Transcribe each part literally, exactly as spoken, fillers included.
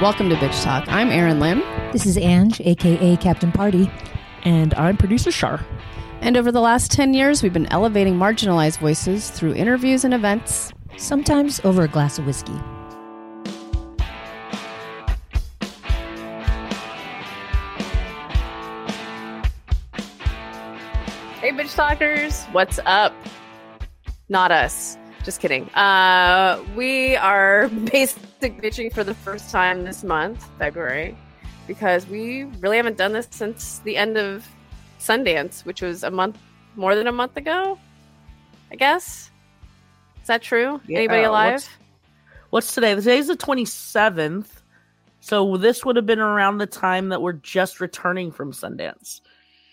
Welcome to Bitch Talk. I'm Erin Lim. This is Ange, a k a. Captain Party. And I'm producer Shar. And over the last ten years, we've been elevating marginalized voices through interviews and events. Sometimes over a glass of whiskey. Hey, Bitch Talkers. What's up? Not us. Just kidding. Uh, we are basic bitching for the first time this month, February, because we really haven't done this since the end of Sundance, which was a month, more than a month ago, I guess. Is that true? Yeah. Anybody alive? What's, what's today? Today's the twenty-seventh. So this would have been around the time that we're just returning from Sundance.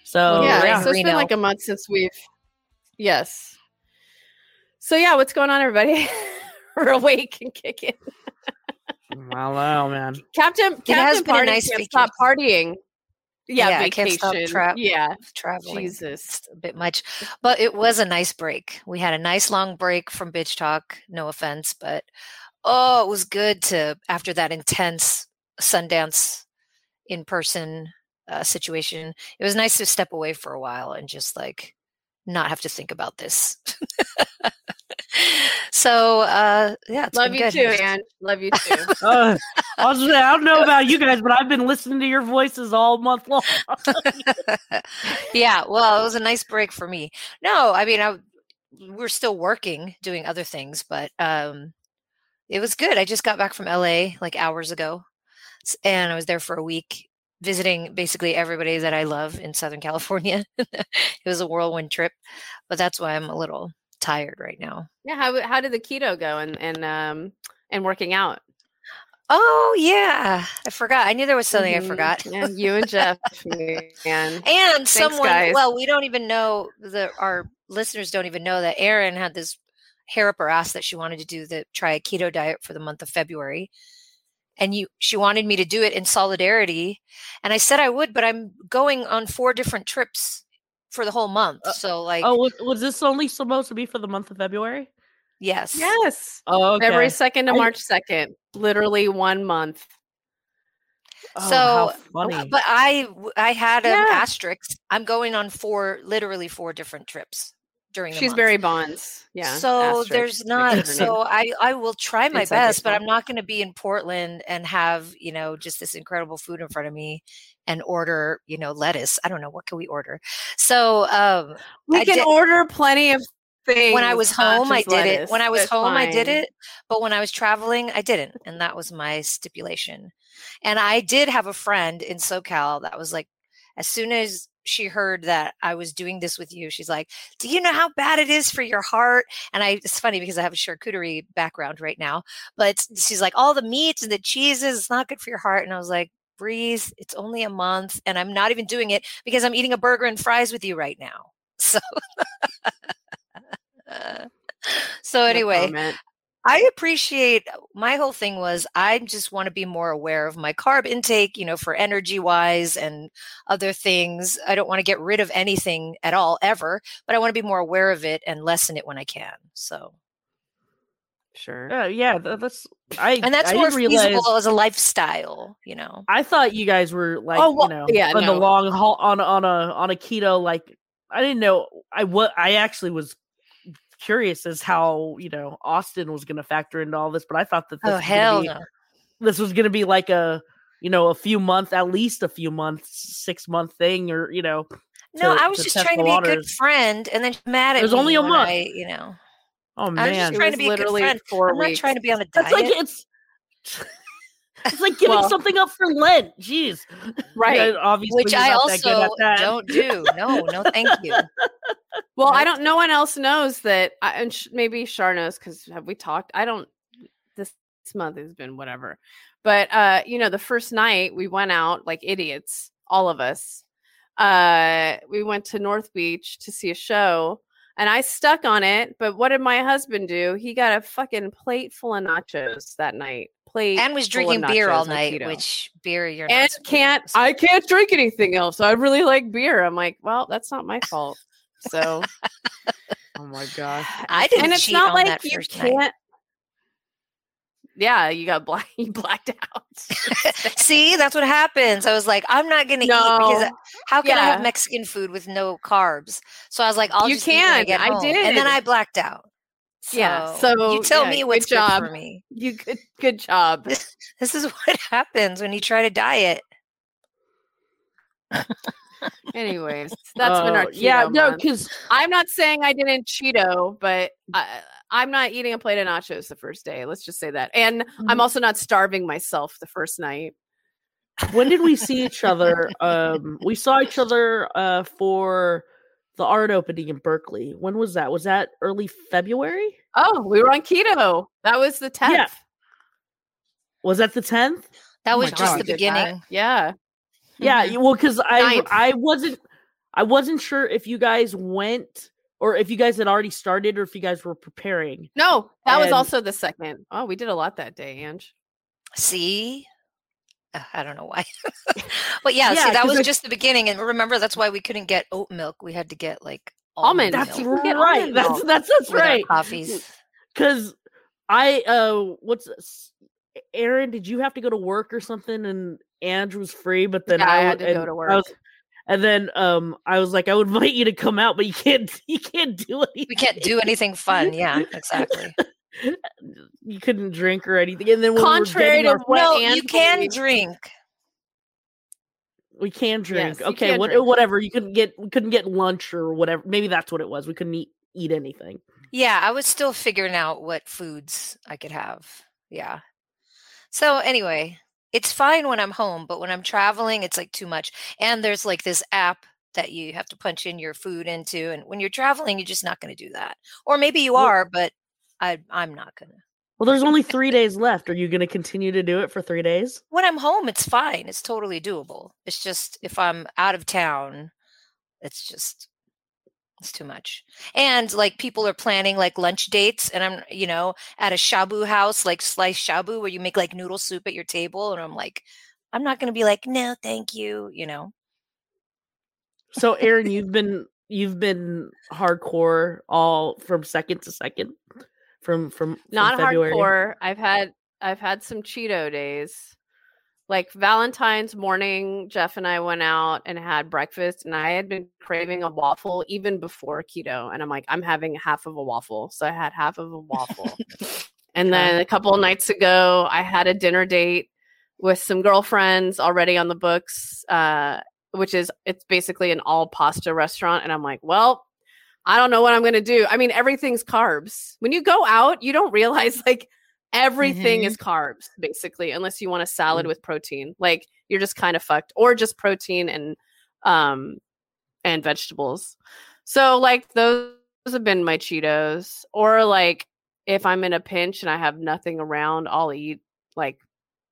So yeah, yeah. So it's been like a month since we've, yes. So yeah, what's going on, everybody? We're awake and kicking. Hello, man. Captain, Captain Party nice can't vacation. Stop partying. Yeah, yeah, vacation. I can't stop tra- yeah. traveling. Jesus, it's a bit much. But it was a nice break. We had a nice long break from Bitch Talk. No offense, but oh, it was good to, after that intense Sundance in-person uh, situation, it was nice to step away for a while and just like not have to think about this. So, uh, yeah, love you good. Too, Anne. Love you too. uh, I, was, I don't know about you guys, but I've been listening to your voices all month long. Yeah, well, it was a nice break for me. No, I mean, I we're still working, doing other things, but um, it was good. I just got back from L A like hours ago, and I was there for a week, visiting basically everybody that I love in Southern California. It was a whirlwind trip, but that's why I'm a little tired right now. Yeah. How how did the keto go and and um and working out? Oh yeah, I forgot. I knew there was something mm-hmm. I forgot. Yeah, you and Jeff, man. And thanks, someone. Guys. Well, we don't even know the our listeners don't even know that Erin had this hair up her ass that she wanted to do the try a keto diet for the month of February, and you she wanted me to do it in solidarity, and I said I would, but I'm going on four different trips for the whole month. So like, oh, was, was this only supposed to be for the month of February? Yes. Yes. Oh, okay. February second to March second, literally one month. So, oh, how funny. But I, I had an yeah. asterisk. I'm going on four, literally four different trips during the She's month. Barry Bonds. Yeah. So asterisk. There's not. So I, I will try my it's best, but I'm not going to be in Portland and have you know just this incredible food in front of me. And order, you know, lettuce. I don't know. What can we order? So um, we I can did, order plenty of things. When I was home, I did lettuce. It. When I was That's home, fine. I did it. But when I was traveling, I didn't. And that was my stipulation. And I did have a friend in SoCal that was like, as soon as she heard that I was doing this with you, she's like, do you know how bad it is for your heart? And I, it's funny because I have a charcuterie background right now. But she's like, all the meats and the cheeses, it's not good for your heart. And I was like, breeze, it's only a month and I'm not even doing it because I'm eating a burger and fries with you right now. So uh, so anyway, no I appreciate my whole thing was I just want to be more aware of my carb intake, you know, for energy wise and other things. I don't want to get rid of anything at all ever, but I want to be more aware of it and lessen it when I can. So sure. Uh, yeah, that's I and that's I more feasible realize, as a lifestyle, you know. I thought you guys were like, oh, well, you know, yeah, on no. the long haul on on a on a keto. Like, I didn't know. I what I actually was curious as how you know Austin was going to factor into all this, but I thought that this oh was hell, be, no. this was going to be like a you know a few month, at least a few months, six month thing, or you know. No, to, I was to just trying to be waters. A good friend, and then mad at it was me only a month, I, you know. Oh man! I'm just trying to be a good friend. Four I'm weeks. Not trying to be on a diet. That's like it's, it's like giving well, something up for Lent. Jeez, right? Yeah, obviously, which I also don't do. No, no, thank you. Well, no. I don't. No one else knows that. I, and sh- maybe Shar knows because have we talked? I don't. This, this month has been whatever, but uh, you know, the first night we went out like idiots, all of us. Uh, we went to North Beach to see a show. And I stuck on it, but what did my husband do? He got a fucking plate full of nachos that night. Plate and was drinking beer all night, keto. Which beer you're and not can't I can't drink anything else. I really like beer. I'm like, well, that's not my fault. So, oh my gosh, I didn't. And it's cheat not on like you can't. Night. yeah, you got black, you blacked out. See, that's what happens. I was like, I'm not going to no. eat because how can yeah. I have Mexican food with no carbs? So I was like, I'll you just can. Eat when I get home. I did. And then I blacked out. So yeah. So you tell yeah, me what's good, job. Good for me. You good. Good job. This, this is what happens when you try to diet. Anyways, that's oh, when our keto yeah month. No, because I'm not saying I didn't Cheeto, but I, I'm not eating a plate of nachos the first day. Let's just say that, and mm-hmm. I'm also not starving myself the first night. When did we see each other? Um, we saw each other uh, for the art opening in Berkeley. When was that? Was that early February? Oh, we were on keto. That was the tenth. Yeah. Was that the tenth? That was oh just God, the beginning. Yeah. Yeah, well, because I I wasn't I wasn't sure if you guys went or if you guys had already started or if you guys were preparing. No, that and was also the second. Oh, we did a lot that day, Ange. See, uh, I don't know why, but yeah, yeah see, that was I, just the beginning. And remember, that's why we couldn't get oat milk. We had to get like almond. That's milk. Right. That's that's that's right. Coffees. Because I uh, what's Erin? Did you have to go to work or something? And Ange was free, but then yeah, I, I had to go to work. Was, and then um, I was like, I would invite you to come out, but you can't. You can't do anything. We can't do anything fun. Yeah, exactly. You couldn't drink or anything. And then when contrary we to what no, Ange you can we, drink. We can drink. Yes, okay, can what, drink. Whatever. You couldn't get. We couldn't get lunch or whatever. Maybe that's what it was. We couldn't eat, eat anything. Yeah, I was still figuring out what foods I could have. Yeah. So anyway. It's fine when I'm home, but when I'm traveling, it's like too much. And there's like this app that you have to punch in your food into. And when you're traveling, you're just not going to do that. Or maybe you are, but I, I'm not going to. Well, there's only three days left. Are you going to continue to do it for three days? When I'm home, it's fine. It's totally doable. It's just if I'm out of town, it's just... it's too much. And like people are planning like lunch dates and I'm, you know, at a shabu house, like sliced shabu where you make like noodle soup at your table. And I'm like, I'm not going to be like, no, thank you. You know? So Erin, you've been, you've been hardcore all from second to second from, from, from not February. Hardcore. I've had, I've had some Cheeto days. Like Valentine's morning, Jeff and I went out and had breakfast and I had been craving a waffle even before keto. And I'm like, I'm having half of a waffle. So I had half of a waffle. And then a couple of nights ago, I had a dinner date with some girlfriends already on the books, uh, which is, it's basically an all pasta restaurant. And I'm like, well, I don't know what I'm going to do. I mean, everything's carbs. When you go out, you don't realize like, everything mm-hmm. is carbs, basically, unless you want a salad mm-hmm. with protein. Like you're just kind of fucked, or just protein and um and vegetables. So like those have been my Cheetos. Or like if I'm in a pinch and I have nothing around, I'll eat. Like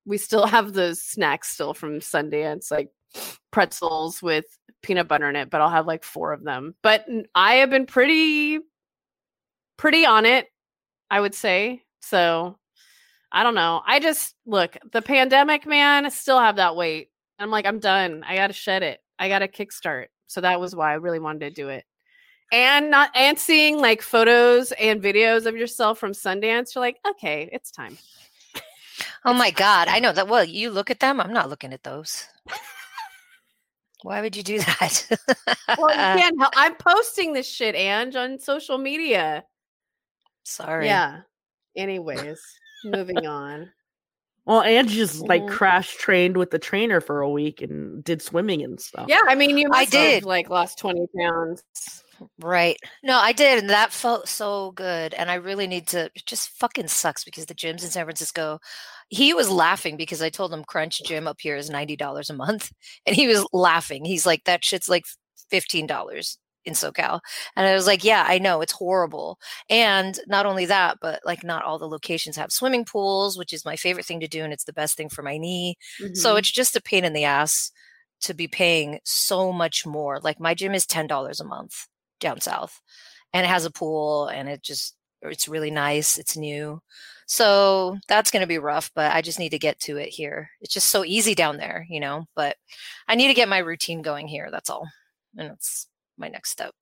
we still have those snacks still from Sundance, like pretzels with peanut butter in it. But I'll have like four of them. But I have been pretty, pretty on it, I would say. So. I don't know. I just look, the pandemic, man, I still have that weight. I'm like, I'm done. I got to shed it. I got to kickstart. So that was why I really wanted to do it. And not and seeing like photos and videos of yourself from Sundance, you're like, okay, it's time. Oh my God. I know that. Well, you look at them. I'm not looking at those. Why would you do that? Well, you can't help. I'm posting this shit, Ange, on social media. Sorry. Yeah. Anyways. Moving on. Well, Ange just like mm. crash trained with the trainer for a week and did swimming and stuff. Yeah, I mean, you must I did. Have, like lost twenty pounds. Right. No, I did. And that felt so good. And I really need to, it just fucking sucks because the gyms in San Francisco, he was laughing because I told him Crunch Gym up here is ninety dollars a month. And he was laughing. He's like, that shit's like fifteen dollars. In SoCal. And I was like, yeah, I know, it's horrible. And not only that, but like not all the locations have swimming pools, which is my favorite thing to do. And it's the best thing for my knee. Mm-hmm. So it's just a pain in the ass to be paying so much more. Like my gym is ten dollars a month down south and it has a pool and it just, it's really nice. It's new. So that's going to be rough, but I just need to get to it here. It's just so easy down there, you know, but I need to get my routine going here. That's all. And it's my next step.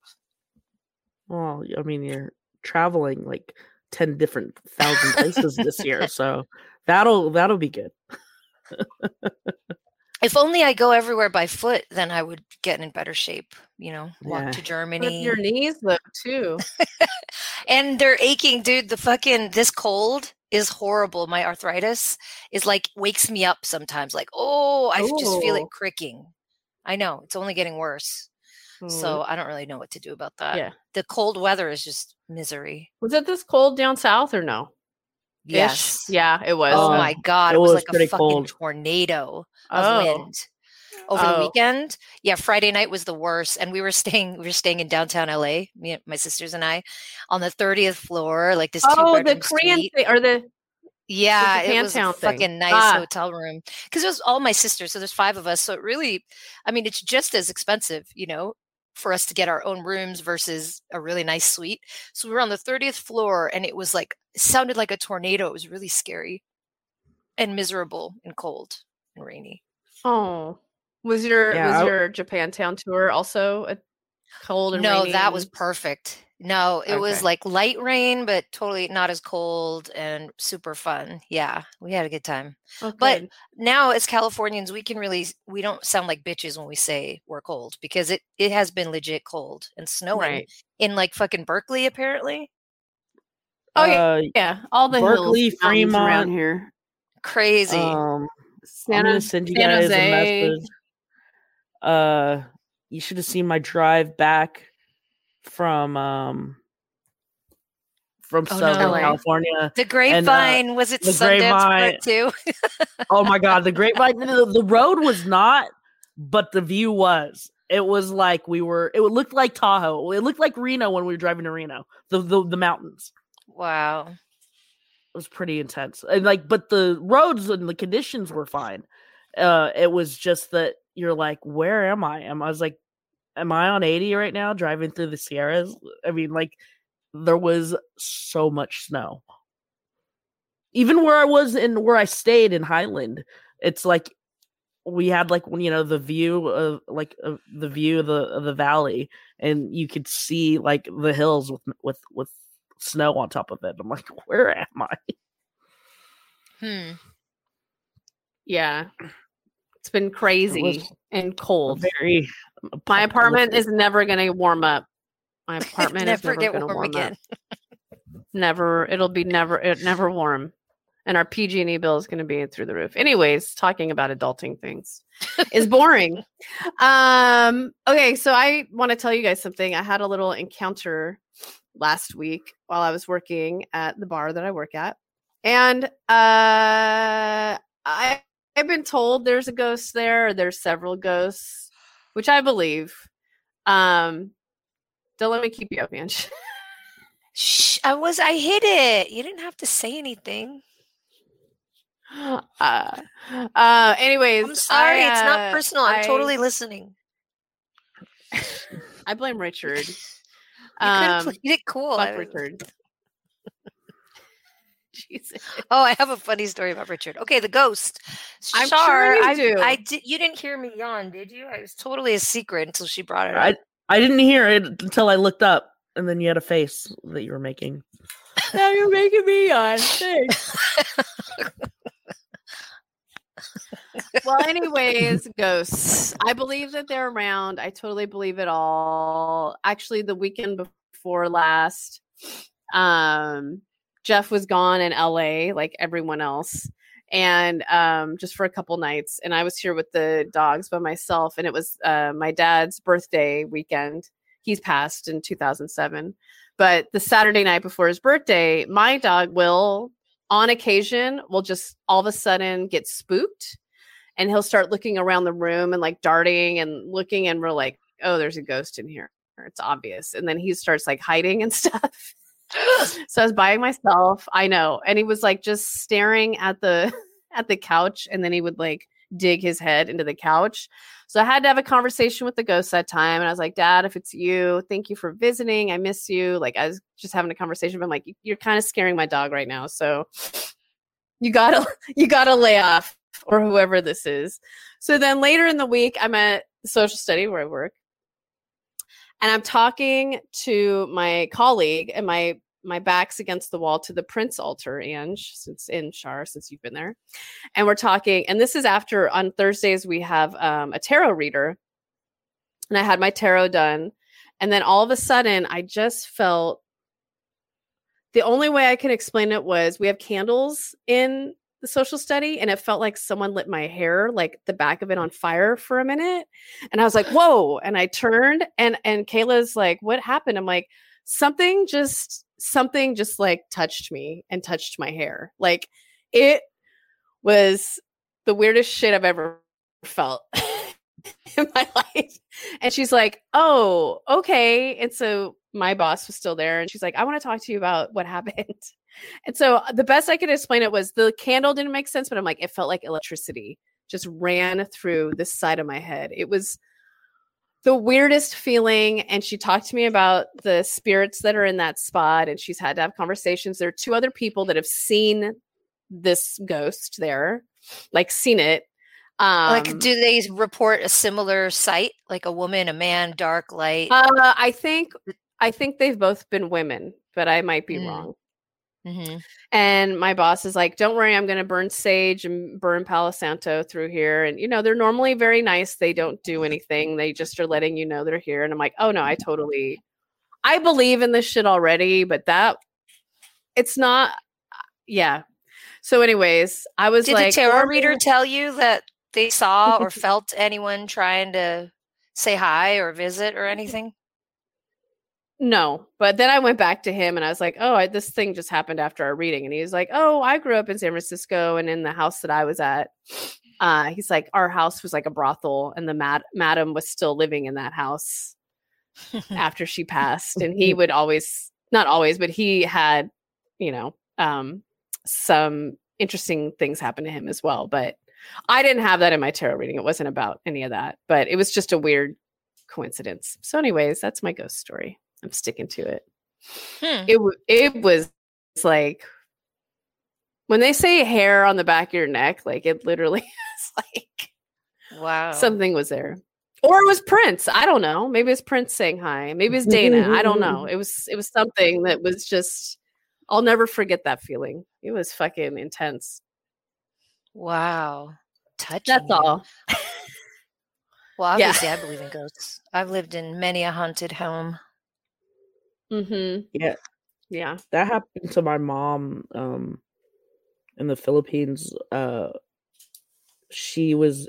Well, I mean, you're traveling like ten different thousand places this year. So that'll that'll be good. If only I go everywhere by foot, then I would get in better shape, you know, walk yeah. to Germany. With your knees though, too. And they're aching, dude. The fucking, this cold is horrible. My arthritis is like, wakes me up sometimes. Like, oh, I Ooh. just feel it cricking. I know, it's only getting worse. Mm. So I don't really know what to do about that. Yeah. The cold weather is just misery. Was it this cold down south or no? Yes. Ish. Yeah, it was. Oh, um, my God. It, it was, was like a fucking cold. tornado of oh. wind over oh. the weekend. Yeah, Friday night was the worst. And we were staying we were staying in downtown L A, me and my sisters and I, on the thirtieth floor, like this oh, two-bedroom the Korean suite. Thing, or the Yeah, the it was a fucking thing. nice ah. hotel room. Because it was all my sisters, so there's five of us. So it really, I mean, it's just as expensive, you know, for us to get our own rooms versus a really nice suite. So we were on the thirtieth floor and it was like, it sounded like a tornado. It was really scary and miserable and cold and rainy. Oh, was your, yeah. was your Japantown tour also a cold and no, rainy? No, that was perfect. No, it okay. was like light rain, but totally not as cold and super fun. Yeah, we had a good time. Okay. But now as Californians, we can really, we don't sound like bitches when we say we're cold, because it, it has been legit cold and snowing right. in like fucking Berkeley, apparently. Oh, yeah. Uh, yeah. All the Berkeley, hills Fremont, around here. Crazy. Um, San, I'm gonna send you San guys Jose. a message. Uh, you should have seen my drive back from um from oh, Southern no. California. The Grapevine, and, uh, was it Sundance too? Oh my God, the Grapevine. The, the road was not, but the view was. It was like we were. It looked like Tahoe. It looked like Reno when we were driving to Reno. The the, the mountains. Wow, it was pretty intense. And like, but the roads and the conditions were fine. Uh, it was just that you're like, where am I? Am I was like, am I on eighty right now, driving through the Sierras? I mean, like, there was so much snow. Even where I was in, where I stayed in Highland, it's like we had like you know the view of like of the view of the of the valley, and you could see like the hills with with with. snow on top of it. I'm like, where am I? Hmm. Yeah. It's been crazy it and cold. Very. My apartment is never going to warm up. My apartment never is never going to warm, warm again. up. Never. It'll be never, it never warm. And our P G and E bill is going to be through the roof. Anyways, talking about adulting things is boring. Um, okay. So I want to tell you guys something. I had a little encounter last week while I was working at the bar that I work at. And uh, I, I've been told there's a ghost there. Or there's several ghosts, which I believe. Um, don't let me keep you up, Ange. Shh, I was, I hid it. You didn't have to say anything. Uh, uh, anyways. I'm sorry. I, uh, it's not personal. I'm I, totally listening. I blame Richard. You could have played it cool. Fuck Richard. Jesus. Oh, I have a funny story about Richard. Okay, the ghost. I'm Char, sure you I, do. I did. You didn't hear me yawn, did you? It was totally a secret until she brought it up. I, I didn't hear it until I looked up, and then you had a face that you were making. Now you're making me yawn. Thanks. Well, anyways, ghosts. I believe that they're around. I totally believe it all. Actually, the weekend before last, um, Jeff was gone in L A, like everyone else, and um, just for a couple nights. And I was here with the dogs by myself. And it was uh, my dad's birthday weekend. He's passed in two thousand seven. But the Saturday night before his birthday, my dog, Will, on occasion, will just all of a sudden get spooked. And he'll start looking around the room and like darting and looking, and we're like, oh, there's a ghost in here. It's obvious. And then he starts like hiding and stuff. So I was by myself. I know. And he was like just staring at the at the couch, and then he would like dig his head into the couch. So I had to have a conversation with the ghost that time. And I was like, Dad, if it's you, thank you for visiting. I miss you. Like, I was just having a conversation, but I'm like, you're kind of scaring my dog right now. So you gotta you gotta lay off. Or whoever this is. So then later in the week, I'm at social study where I work, and I'm talking to my colleague, and my my back's against the wall to the Prince altar, Ange, since in Shar, since you've been there. And we're talking, and this is after, on Thursdays, we have um, a tarot reader. And I had my tarot done. And then all of a sudden, I just felt, the only way I can explain it was, we have candles in the social study, and it felt like someone lit my hair, like the back of it, on fire for a minute. And I was like, whoa. And I turned, and and Kayla's like, what happened? I'm like, something just, something just like touched me and touched my hair. Like, it was the weirdest shit I've ever felt in my life. And she's like, oh, okay. And so my boss was still there, and she's like, I want to talk to you about what happened. And so the best I could explain it was, the candle didn't make sense, but I'm like, it felt like electricity just ran through the side of my head. It was the weirdest feeling. And she talked to me about the spirits that are in that spot, and she's had to have conversations. There are two other people that have seen this ghost there, like seen it. Um, like, do they report a similar sight? Like a woman, a man, dark, light? Uh, I think, I think they've both been women, but I might be mm. wrong. Mm-hmm. And my boss is like, don't worry, I'm going to burn sage and burn Palo Santo through here. And, you know, they're normally very nice. They don't do anything. They just are letting you know they're here. And I'm like, oh no, I totally, I believe in this shit already, but that, it's not. Yeah. So anyways, I was Did like, did the tarot reader tell you that they saw or felt anyone trying to say hi or visit or anything? No, but then I went back to him and I was like, oh, I, this thing just happened after our reading. And he was like, oh, I grew up in San Francisco, and in the house that I was at, uh, he's like, our house was like a brothel, and the mad- madam was still living in that house after she passed. And he would always, not always, but he had, you know, um, some interesting things happen to him as well. But I didn't have that in my tarot reading. It wasn't about any of that, but it was just a weird coincidence. So anyways, that's my ghost story. I'm sticking to it. Hmm. It it was like, when they say hair on the back of your neck, like, it literally is like, wow, something was there. Or it was Prince. I don't know. Maybe it's Prince saying hi. Maybe it's Dana. I don't know. It was it was something that was just, I'll never forget that feeling. It was fucking intense. Wow. Touching. That's all. Well, obviously, yeah. I believe in ghosts. I've lived in many a haunted home. Mm-hmm. Yeah, yeah. That happened to my mom um, in the Philippines. Uh, she was,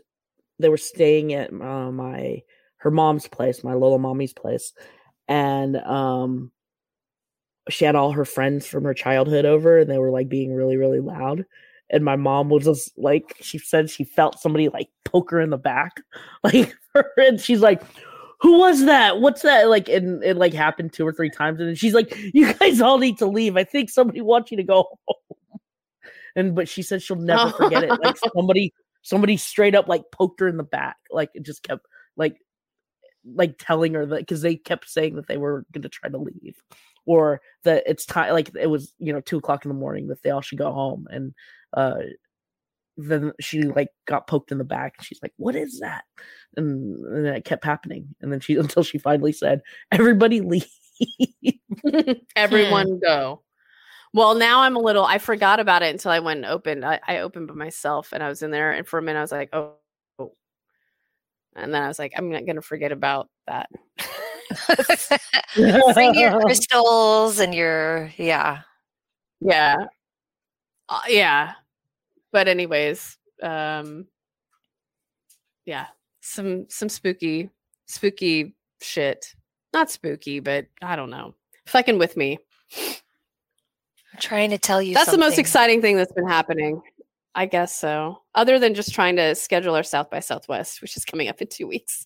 they were staying at uh, my her mom's place, my Lola mommy's place, and um, she had all her friends from her childhood over, and they were like being really, really loud. And my mom was just like, she said she felt somebody like poke her in the back, like, and she's like, who was that? What's that? Like, and it like happened two or three times. And she's like, you guys all need to leave. I think somebody wants you to go home. And, but she said she'll never forget it. Like somebody, somebody straight up like poked her in the back. Like it just kept like, like telling her that, cause they kept saying that they were going to try to leave, or that it's time. Like it was, you know, two o'clock in the morning that they all should go home. And, uh, then she like got poked in the back. She's like, what is that? And, and then it kept happening. And then she, until she finally said, everybody leave. Everyone go. Well, now I'm a little, I forgot about it until I went and opened. I, I opened by myself, and I was in there. And for a minute I was like, oh. And then I was like, I'm not going to forget about that. Bring your crystals and your, yeah. Yeah. Uh, yeah. But anyways, um, yeah, some some spooky, spooky shit. Not spooky, but I don't know. Fucking with me. I'm trying to tell you that's something. The most exciting thing that's been happening. I guess so. Other than just trying to schedule our South by Southwest, which is coming up in two weeks.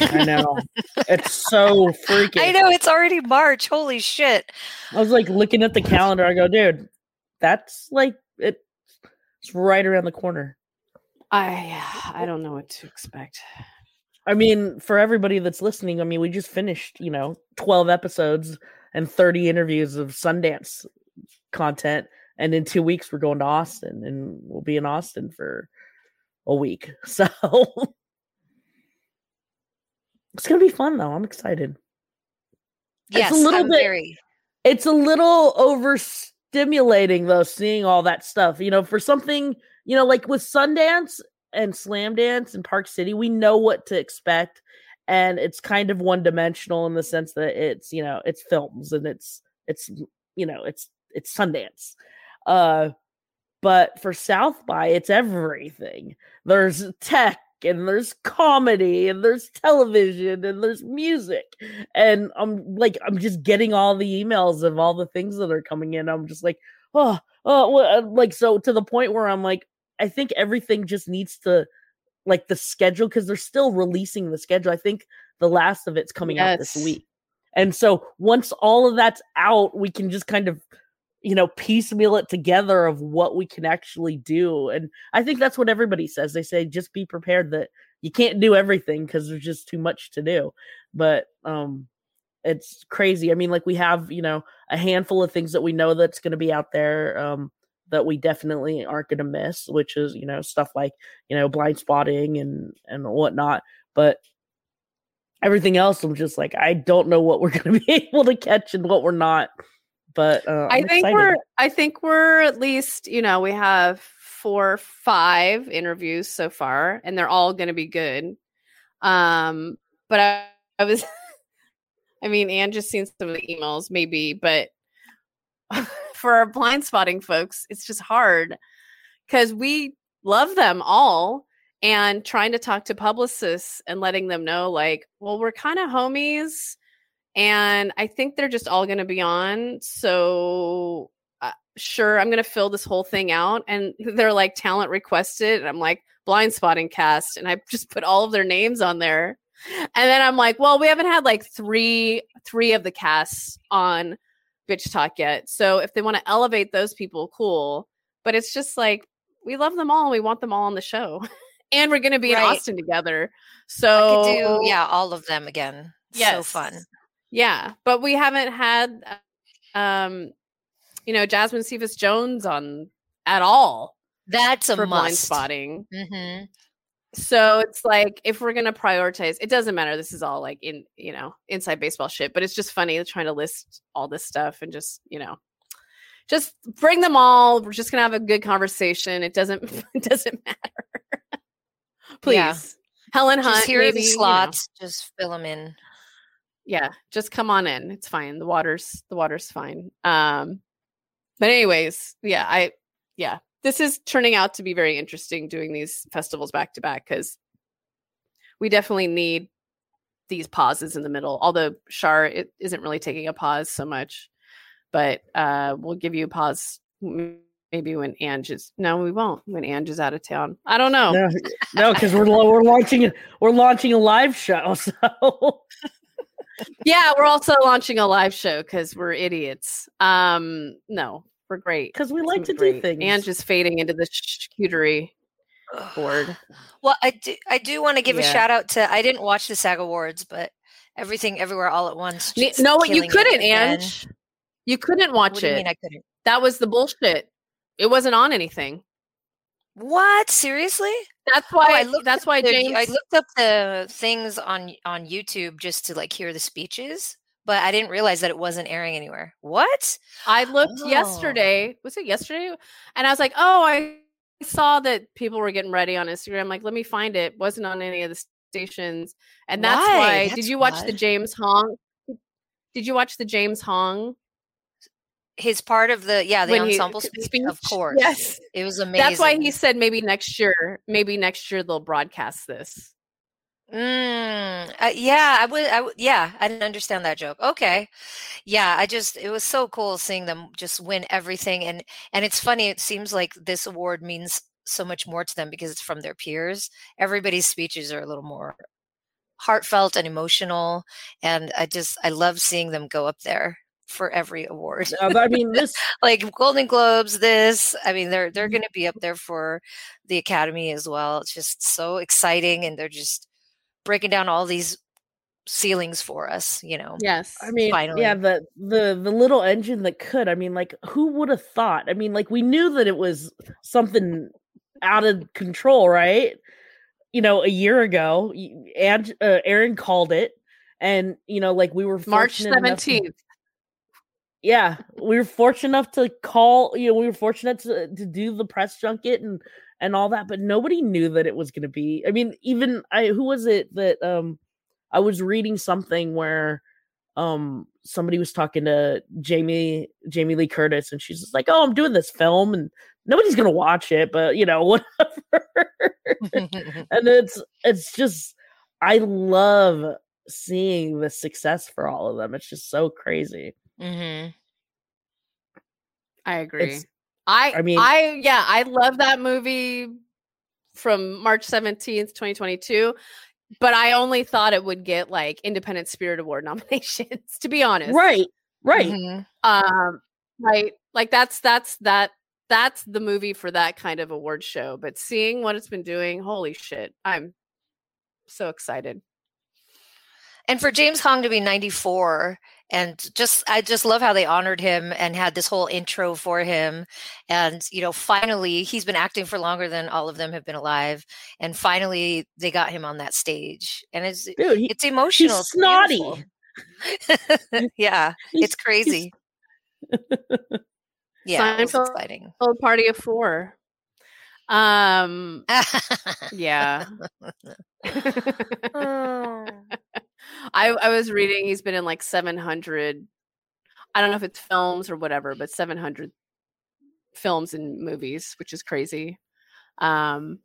I know. It's so freaking. I know. It's already March. Holy shit. I was like looking at the calendar. I go, dude, that's like it. It's right around the corner. I I don't know what to expect. I mean, for everybody that's listening, I mean, we just finished, you know, twelve episodes and thirty interviews of Sundance content. And in two weeks, we're going to Austin, and we'll be in Austin for a week. So it's going to be fun, though. I'm excited. Yes, it's a little I'm bit, very. it's a little overstimulating though, seeing all that stuff, you know, for something, you know, like with Sundance and Slam Dance and Park City, we know what to expect. And it's kind of one dimensional in the sense that it's, you know, it's films and it's, it's, you know, it's, it's Sundance. Uh, but for South by, it's everything. There's tech, and there's comedy, and there's television, and there's music. And I'm like, I'm just getting all the emails of all the things that are coming in. I'm just like, oh, oh, like, so to the point where I'm like, I think everything just needs to, like, the schedule, because they're still releasing the schedule. I think the last of it's coming yes. out this week. And so once all of that's out, we can just kind of, you know, piecemeal it together of what we can actually do. And I think that's what everybody says. They say, just be prepared that you can't do everything because there's just too much to do. But um, it's crazy. I mean, like, we have, you know, a handful of things that we know that's going to be out there um, that we definitely aren't going to miss, which is, you know, stuff like, you know, Blindspotting and, and whatnot. But everything else, I'm just like, I don't know what we're going to be able to catch and what we're not. But uh, I think excited. we're, I think we're at least, you know, we have four, five interviews so far, and they're all going to be good. Um, but I, I was, I mean, Anne just seen some of the emails maybe, but for our blind spotting folks, it's just hard because we love them all, and trying to talk to publicists and letting them know, like, well, we're kind of homies. And I think they're just all going to be on. So uh, sure, I'm going to fill this whole thing out. And they're like, talent requested. And I'm like, blind spotting cast. And I just put all of their names on there. And then I'm like, well, we haven't had like three, three of the casts on Bitch Talk yet. So if they want to elevate those people, cool. But it's just like, we love them all. We want them all on the show. And we're going to be right. in Austin together. So I could do, yeah, all of them again. Yes. So fun. Yeah, but we haven't had, um, you know, Jasmine Cephas Jones on at all. That's a must. Blindspotting. Mm-hmm. So it's like, if we're gonna prioritize, it doesn't matter. This is all like in, you know, inside baseball shit. But it's just funny trying to list all this stuff and just, you know, just bring them all. We're just gonna have a good conversation. It doesn't, it doesn't matter. Please, yeah. Helen Hunt. Just here are the slots. You know. Just fill them in. Yeah, just come on in. It's fine. The water's the water's fine. Um, but anyways, yeah, I yeah, this is turning out to be very interesting doing these festivals back to back, because we definitely need these pauses in the middle. Although Shar it isn't really taking a pause so much, but uh, we'll give you a pause maybe when Ange is no, we won't when Ange is out of town. I don't know. No, because no, we're we're launching we're launching a live show, so. Yeah, we're also launching a live show because we're idiots. Um, no, we're great. Because we like to great. do things. And just fading into the charcuterie board. Well, I do, I do want to give yeah. a shout out to, I didn't watch the SAG Awards, but Everything Everywhere All at Once. No, you couldn't, Ange. You couldn't watch what do you it. Mean I couldn't? That was the bullshit. It wasn't on anything. What? Seriously? That's why. Oh, I looked that's why the, James. I looked up the things on on YouTube just to like hear the speeches, but I didn't realize that it wasn't airing anywhere. What? I looked oh. yesterday. Was it yesterday? And I was like, oh, I saw that people were getting ready on Instagram. Like, let me find it. Wasn't on any of the stations, and that's why. why that's did you watch odd. the James Hong? Did you watch the James Hong? His part of the yeah the when ensemble he, speech, speech of course yes it was amazing. That's why he said maybe next year maybe next year they'll broadcast this. Mm, uh, yeah, I would. I w- yeah, I didn't understand that joke. Okay, yeah, I just it was so cool seeing them just win everything, and and it's funny. It seems like this award means so much more to them because it's from their peers. Everybody's speeches are a little more heartfelt and emotional, and I just I love seeing them go up there for every award. No, I mean this like Golden Globes, this I mean they're they're going to be up there for the Academy as well. It's just so exciting, and they're just breaking down all these ceilings for us, you know. Yes. I mean finally. yeah the the the little engine that could. I mean like who would have thought? I mean like we knew that it was something out of control, right? You know, a year ago, and uh, Erin called it, and you know like we were March seventeenth. yeah, we were fortunate enough to call, you know, we were fortunate to, to do the press junket and, and all that, but nobody knew that it was going to be, I mean, even I, who was it that, um, I was reading something where, um, somebody was talking to Jamie, Jamie Lee Curtis, and she's just like, oh, I'm doing this film and nobody's going to watch it, but you know, whatever. And it's, it's just, I love seeing the success for all of them. It's just so crazy. Mm-hmm. I agree. It's, I, I mean, I, yeah, I love that movie from March seventeenth, twenty twenty-two, but I only thought it would get like Independent Spirit Award nominations, to be honest. Right. Right. Mm-hmm. Um, right. Like that's, that's, that, that's the movie for that kind of award show, but seeing what it's been doing, holy shit. I'm so excited. And for James Hong to be ninety-four, and just, I just love how they honored him and had this whole intro for him. And, you know, finally, he's been acting for longer than all of them have been alive. And finally, they got him on that stage. And it's, dude, he, it's emotional. He's snotty. Yeah, it's crazy. Yeah, it's exciting. Old party of four. Um, yeah. Oh. I, I was reading he's been in like seven hundred, I don't know if it's films or whatever, but seven hundred films and movies, which is crazy. Um,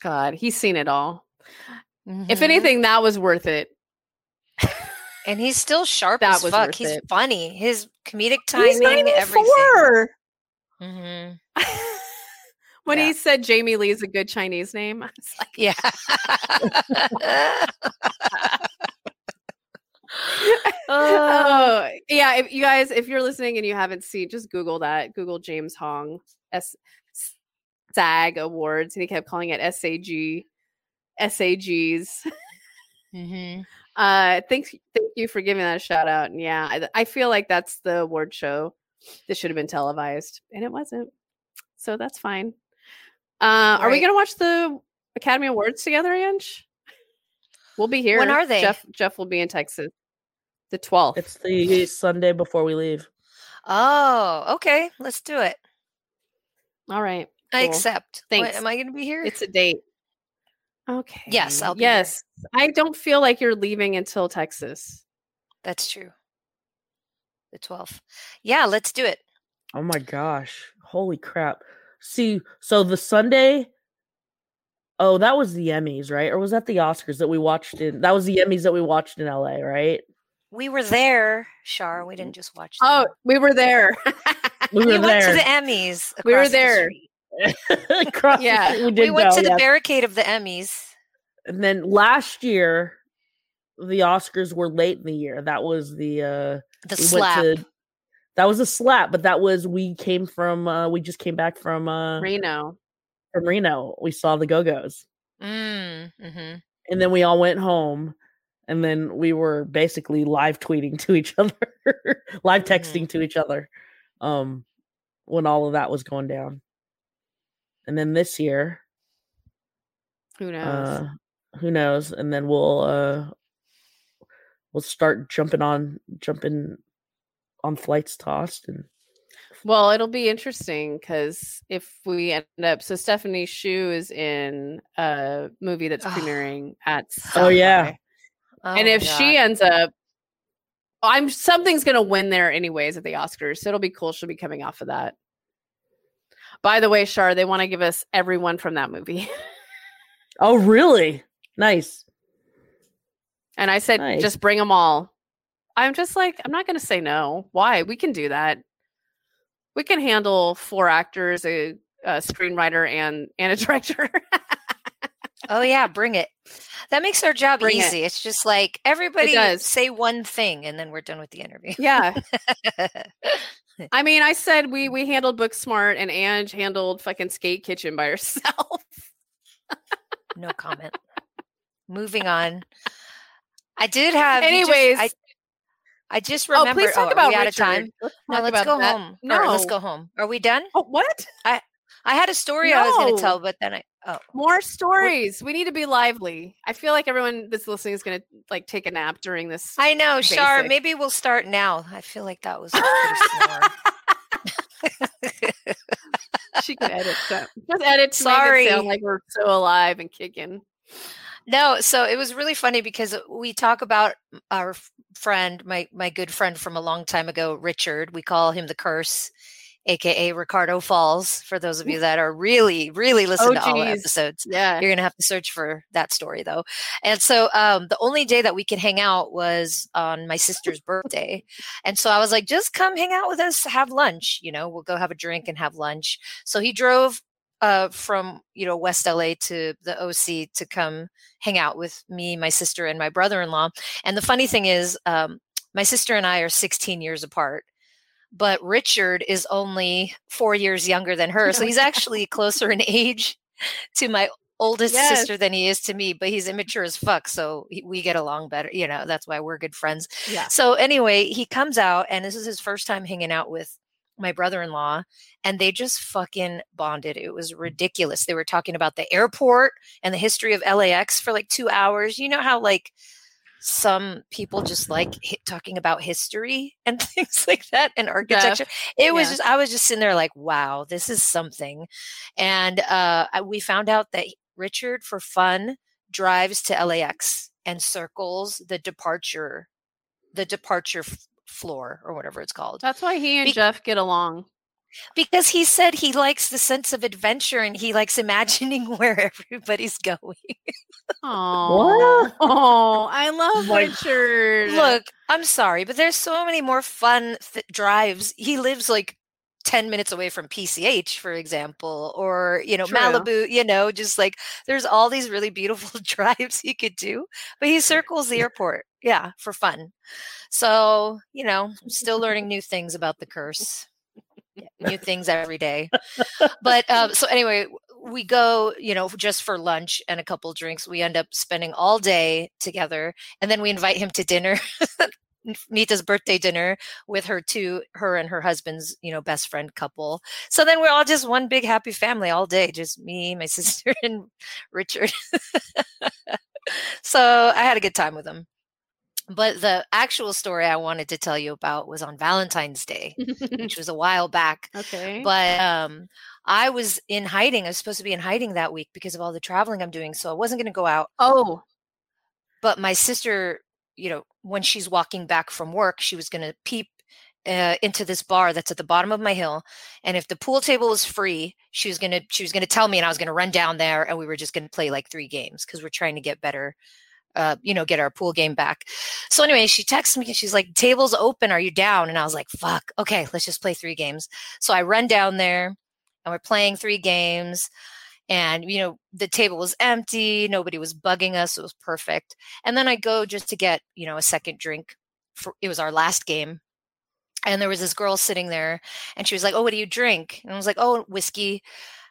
God, he's seen it all. Mm-hmm. If anything, that was worth it. And he's still sharp that as was fuck. He's it. funny. His comedic timing, he's ninety-four. Everything. Mm-hmm. When yeah. he said Jamie Lee is a good Chinese name, I was like, yeah. Oh, yeah. If you guys, if you're listening and you haven't seen, just Google that. Google James Hong, S- SAG Awards. And he kept calling it S A G, S A Gs. Mm-hmm. Uh, thanks, thank you for giving that a shout out. And yeah, I, I feel like that's the award show that should have been televised, and it wasn't. So that's fine. Uh, are right. we going to watch the Academy Awards together, Ange? We'll be here. When are they? Jeff, Jeff will be in Texas. The twelfth. It's the Sunday before we leave. Oh, okay. Let's do it. All right. Cool. I accept. Thanks. What, am I going to be here? It's a date. Okay. Yes, I'll be Yes. Here. I don't feel like you're leaving until Texas. That's true. The twelfth. Yeah, let's do it. Oh, my gosh. Holy crap. See, so the Sunday... Oh, that was the Emmys, right? Or was that the Oscars that we watched in... That was the Emmys that we watched in L A, right? We were there, Shar. We didn't just watch them. Oh, we were there. We were we there. We went to the Emmys. We were there. The across yeah. the we, we went go, to yeah. the barricade of the Emmys. And then last year, the Oscars were late in the year. That was the... Uh, the we slap. Went to, that was a slap, but that was... We came from... Uh, we just came back from... Uh, Reno. From Reno, we saw the Go-Go's, mm, mm-hmm. and then we all went home, and then we were basically live tweeting to each other, live texting mm-hmm. to each other, um, when all of that was going down. And then this year, who knows? Uh, who knows? And then we'll uh, we'll start jumping on jumping on flights to Austin. Well, it'll be interesting because if we end up, so Stephanie Hsu is in a movie that's oh. premiering at South oh yeah, oh, and if God. she ends up, I'm something's gonna win there anyways at the Oscars, so it'll be cool. She'll be coming off of that. By the way, Shar, they want to give us everyone from that movie. Oh, really? Nice. And I said, nice. Just bring them all. I'm just like, I'm not gonna say no. Why? We can do that. We can handle four actors, a, a screenwriter, and and a director. Oh, yeah. Bring it. That makes our job bring easy. It. It's just like everybody say one thing, and then we're done with the interview. Yeah. I mean, I said we we handled Book Smart, and Ange handled fucking Skate Kitchen by herself. No comment. Moving on. I did have... Anyways... Just, I, I just remembered. Oh, please talk oh, about Richard. Out of time. Let's no, let's go that. home. No, right, let's go home. Are we done? Oh, what? I, I had a story no. I was going to tell, but then I Oh, more stories. We're, we need to be lively. I feel like everyone that's listening is going to like take a nap during this. I know, basic. Shar. Maybe we'll start now. I feel like that was pretty smart. She can edit that. Just edit. To Sorry, make it sound like we're so alive and kicking. No, so it was really funny because we talk about our friend, my my good friend from a long time ago, Richard. We call him the Curse, A K A Ricardo Falls. For those of you that are really, really listening oh, to all the episodes, yeah. You're going to have to search for that story though. And so um, the only day that we could hang out was on my sister's birthday. And so I was like, just come hang out with us, have lunch, you know, we'll go have a drink and have lunch. So he drove uh, from, you know, West L A to the O C to come hang out with me, my sister and my brother-in-law. And the funny thing is um, my sister and I are sixteen years apart. But Richard is only four years younger than her. So he's actually closer in age to my oldest yes. sister than he is to me, but he's immature as fuck. So we get along better. You know, that's why we're good friends. Yeah. So anyway, he comes out and this is his first time hanging out with my brother-in-law and they just fucking bonded. It was ridiculous. They were talking about the airport and the history of L A X for like two hours. You know how like some people just like hit talking about history and things like that and architecture. Yeah. It was yeah. just, I was just sitting there like, wow, this is something. And uh, we found out that Richard for fun drives to L A X and circles the departure, the departure f- floor or whatever it's called. That's why he and Be- Jeff get along. Because he said he likes the sense of adventure and he likes imagining where everybody's going. Oh, oh, I love like, Richard. Look, I'm sorry, but there's so many more fun th- drives. He lives like ten minutes away from P C H, for example, or, you know, True. Malibu, you know, just like there's all these really beautiful drives he could do, but he circles the airport. Yeah, for fun. So, you know, I'm still learning new things about the Curse. New things every day. But um, so anyway, we go, you know, just for lunch and a couple drinks. We end up spending all day together. And then we invite him to dinner, Nita's birthday dinner with her two, her and her husband's, you know, best friend couple. So then we're all just one big happy family all day. Just me, my sister and Richard. So I had a good time with him. But the actual story I wanted to tell you about was on Valentine's Day, which was a while back. Okay. But um, I was in hiding. I was supposed to be in hiding that week because of all the traveling I'm doing. So I wasn't going to go out. Oh. But my sister, you know, when she's walking back from work, she was going to peep uh, into this bar that's at the bottom of my hill. And if the pool table was free, she was going to she was going to tell me and I was going to run down there. And we were just going to play like three games because we're trying to get better. Uh, you know, get our pool game back. So anyway, she texts me and she's like, table's open. Are you down? And I was like, fuck, okay, let's just play three games. So I run down there and we're playing three games and, you know, the table was empty. Nobody was bugging us. It was perfect. And then I go just to get, you know, a second drink. For, it was our last game. And there was this girl sitting there and she was like, oh, what do you drink? And I was like, oh, whiskey.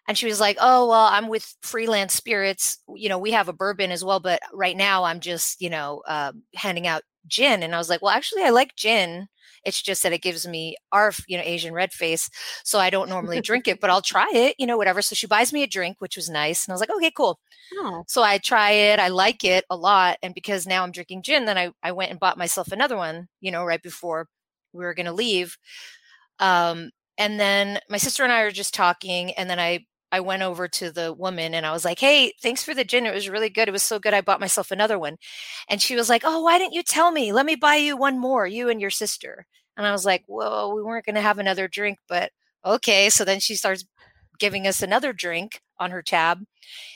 And she was like, oh, well, I'm with Freelance Spirits. You know, we have a bourbon as well. But right now I'm just, you know, uh, handing out gin. And I was like, well, actually, I like gin. It's just that it gives me arf, you know, Asian red face. So I don't normally drink it, but I'll try it, you know, whatever. So she buys me a drink, which was nice. And I was like, okay, cool. Oh. So I try it. I like it a lot. And because now I'm drinking gin, then I, I went and bought myself another one, you know, right before we were going to leave. Um, and then my sister and I were just talking. And then I I went over to the woman and I was like, hey, thanks for the gin. It was really good. It was so good. I bought myself another one. And she was like, oh, why didn't you tell me? Let me buy you one more, you and your sister. And I was like, whoa, we weren't going to have another drink, but okay. So then she starts giving us another drink on her tab.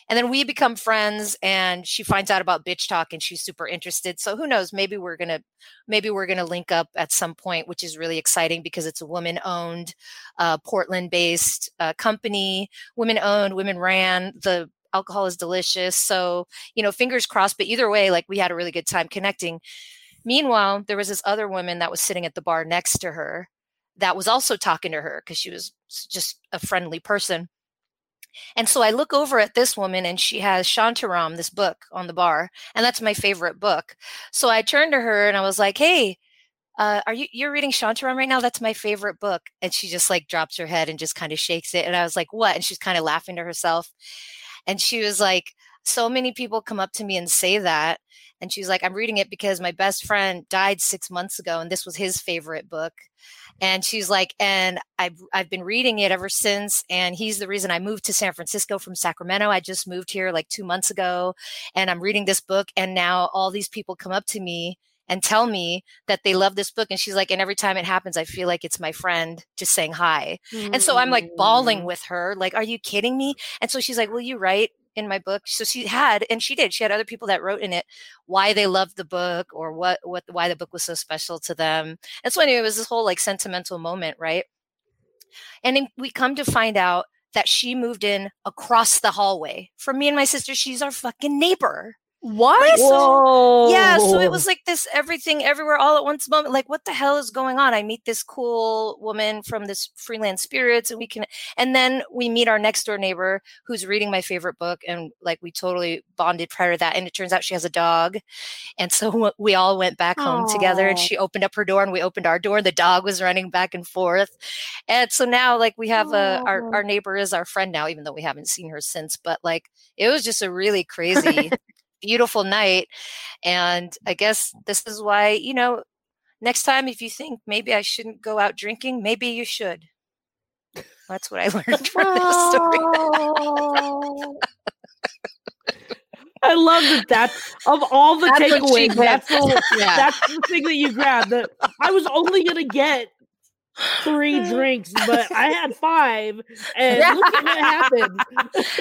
And then we become friends and she finds out about Bitch Talk and she's super interested. So who knows, maybe we're going to, maybe we're going to link up at some point, which is really exciting because it's a woman owned, uh, Portland based uh, company, women owned, women ran. The alcohol is delicious. So, you know, fingers crossed, but either way, like we had a really good time connecting. Meanwhile, there was this other woman that was sitting at the bar next to her that was also talking to her because she was just a friendly person. And so I look over at this woman and she has Shantaram, this book on the bar, and that's my favorite book. So I turned to her and I was like, hey, uh, are you, you're reading Shantaram right now? That's my favorite book. And she just like drops her head and just kind of shakes it. And I was like, what? And she's kind of laughing to herself. And she was like, so many people come up to me and say that. And she's like, I'm reading it because my best friend died six months ago and this was his favorite book. And she's like, and I've, I've been reading it ever since. And he's the reason I moved to San Francisco from Sacramento. I just moved here like two months ago and I'm reading this book. And now all these people come up to me and tell me that they love this book. And she's like, and every time it happens, I feel like it's my friend just saying hi. Mm-hmm. And so I'm like bawling with her, like, are you kidding me? And so she's like, will you write in my book? So she had, and she did, she had other people that wrote in it why they loved the book or what, what, why the book was so special to them. And so anyway, it was this whole like sentimental moment, right? And then we come to find out that she moved in across the hallway from me and my sister. She's our fucking neighbor. What? So, yeah. So it was like this everything everywhere all at once moment. Like, what the hell is going on? I meet this cool woman from this Freelance Spirits and we can, and then we meet our next door neighbor who's reading my favorite book. And like, we totally bonded prior to that. And it turns out she has a dog. And so we all went back Aww. home together and she opened up her door and we opened our door and the dog was running back and forth. And so now like we have Aww. a, our, our neighbor is our friend now, even though we haven't seen her since, but like, it was just a really crazy beautiful night. And I guess this is why, you know, next time if you think maybe I shouldn't go out drinking, maybe you should. That's what I learned from oh. this story. I love that. That's of all the takeaways, that's, the, yeah. that's the thing that you grabbed. That I was only going to get three drinks, but I had five, and look at what happened.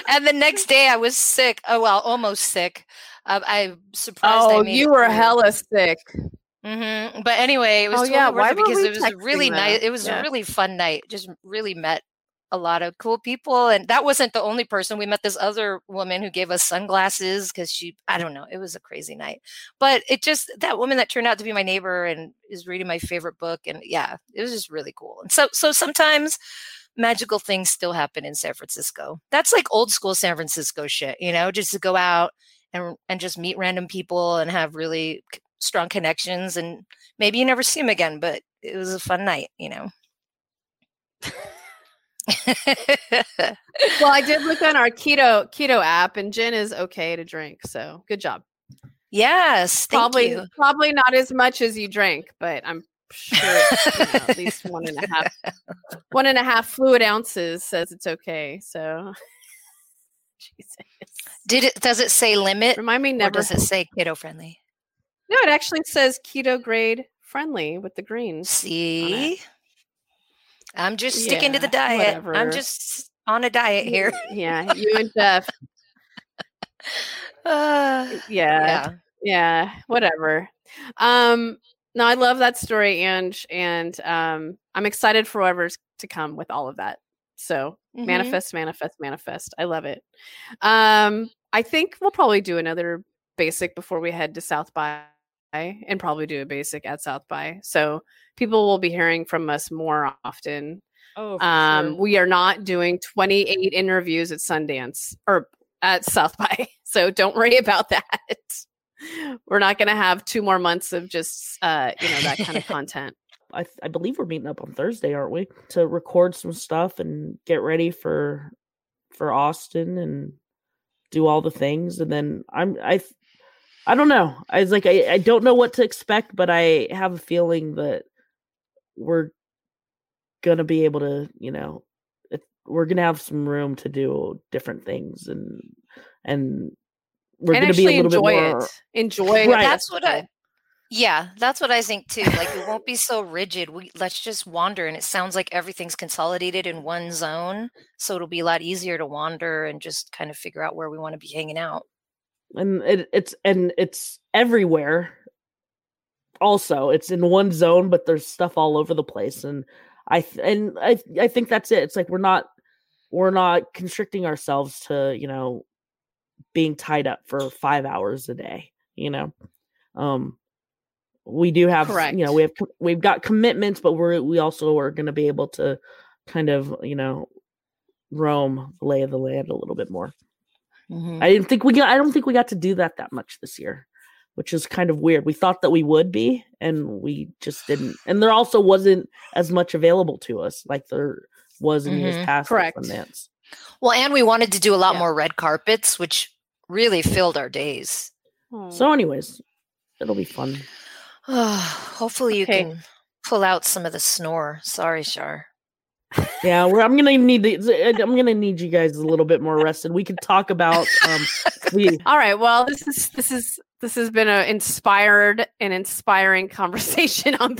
And the next day, I was sick. Oh well, almost sick. Uh, I'm surprised. Oh, I made you were it. hella sick. Mm-hmm. But anyway, it was oh, totally yeah. worth Why it because it was really that? nice. It was yeah. a really fun night. Just really met a lot of cool people, and that wasn't the only person. We met this other woman who gave us sunglasses because she. I don't know. It was a crazy night, but it just that woman that turned out to be my neighbor and is reading my favorite book, and yeah, it was just really cool. And so, so sometimes magical things still happen in San Francisco. That's like old school San Francisco shit, you know, just to go out and and just meet random people and have really strong connections, and maybe you never see them again, but it was a fun night, you know. Well, I did look on our keto keto app, and gin is okay to drink. So good job. Yes, thank probably you. Probably not as much as you drank, but I'm sure it's, you know, at least one and a half one and a half fluid ounces says it's okay. So, Jesus. Did it? Does it say limit? Remind me never. Or does it say keto friendly? No, it actually says keto grade friendly with the green. See. I'm just sticking yeah, to the diet. Whatever. I'm just on a diet here. Yeah, you and Jeff. Uh, yeah, yeah, yeah, whatever. Um, no, I love that story, Ange, and um, I'm excited for whatever's to come with all of that. So mm-hmm. manifest, manifest, manifest. I love it. Um, I think we'll probably do another basic before we head to South by. And probably do a basic at South by. So people will be hearing from us more often. Oh, um, sure. We are not doing twenty-eight interviews at Sundance or at South by. So don't worry about that. We're not going to have two more months of just, uh, you know, that kind of content. I, I believe we're meeting up on Thursday, aren't we? To record some stuff and get ready for, for Austin and do all the things. And then I'm, I, I don't know. I was like, I, I don't know what to expect, but I have a feeling that we're going to be able to, you know, we're going to have some room to do different things and, and we're going to be a little bit more. Enjoy it. Enjoy. Right. That's what I, yeah, that's what I think too. Like it won't be so rigid. We let's just wander. And it sounds like everything's consolidated in one zone. So it'll be a lot easier to wander and just kind of figure out where we want to be hanging out. And it, it's and it's everywhere. Also, it's in one zone, but there's stuff all over the place. And I th- and I th- I think that's it. It's like we're not we're not constricting ourselves to, you know, being tied up for five hours a day. You know, um, we do have Correct. you know we have we've got commitments, but we're we also are going to be able to kind of, you know, roam the lay of the land a little bit more. Mm-hmm. I didn't think we got, I don't think we got to do that that much this year, which is kind of weird. We thought that we would be, and we just didn't. And there also wasn't as much available to us like there was in mm-hmm. years past. Correct. Sundance. Well, and we wanted to do a lot yeah. more red carpets, which really filled our days. So anyways, it'll be fun. Oh, hopefully you okay. can pull out some of the snore. Sorry, Shar. Yeah, we're, I'm gonna need the, I'm gonna need you guys a little bit more rested. We could talk about. Um, we, All right. Well, this is this is this has been an inspired and inspiring conversation on.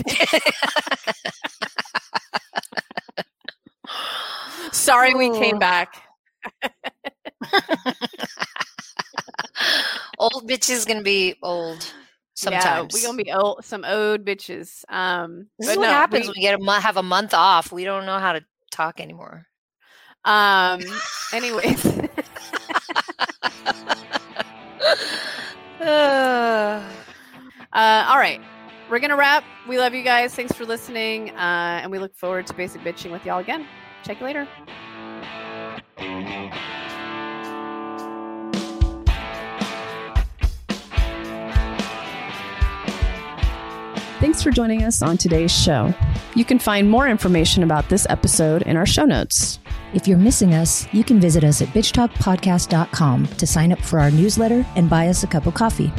Sorry, we came back. Old bitches gonna be old. Sometimes yeah, we're gonna be old, some old bitches. Um, this is what no, happens we, when we get a have a month off. We don't know how to talk anymore. Um. Anyways. uh, all right, we're gonna wrap. We love you guys. Thanks for listening, uh, and we look forward to basic bitching with y'all again. Check you later. Thanks for joining us on today's show. You can find more information about this episode in our show notes. If you're missing us, you can visit us at bitch talk podcast dot com to sign up for our newsletter and buy us a cup of coffee.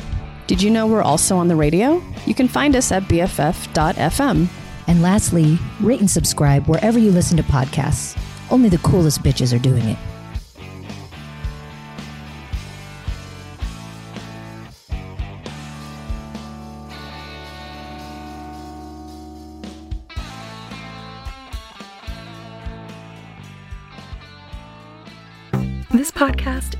Did you know we're also on the radio? You can find us at B F F dot F M. And lastly, rate and subscribe wherever you listen to podcasts. Only the coolest bitches are doing it. This podcast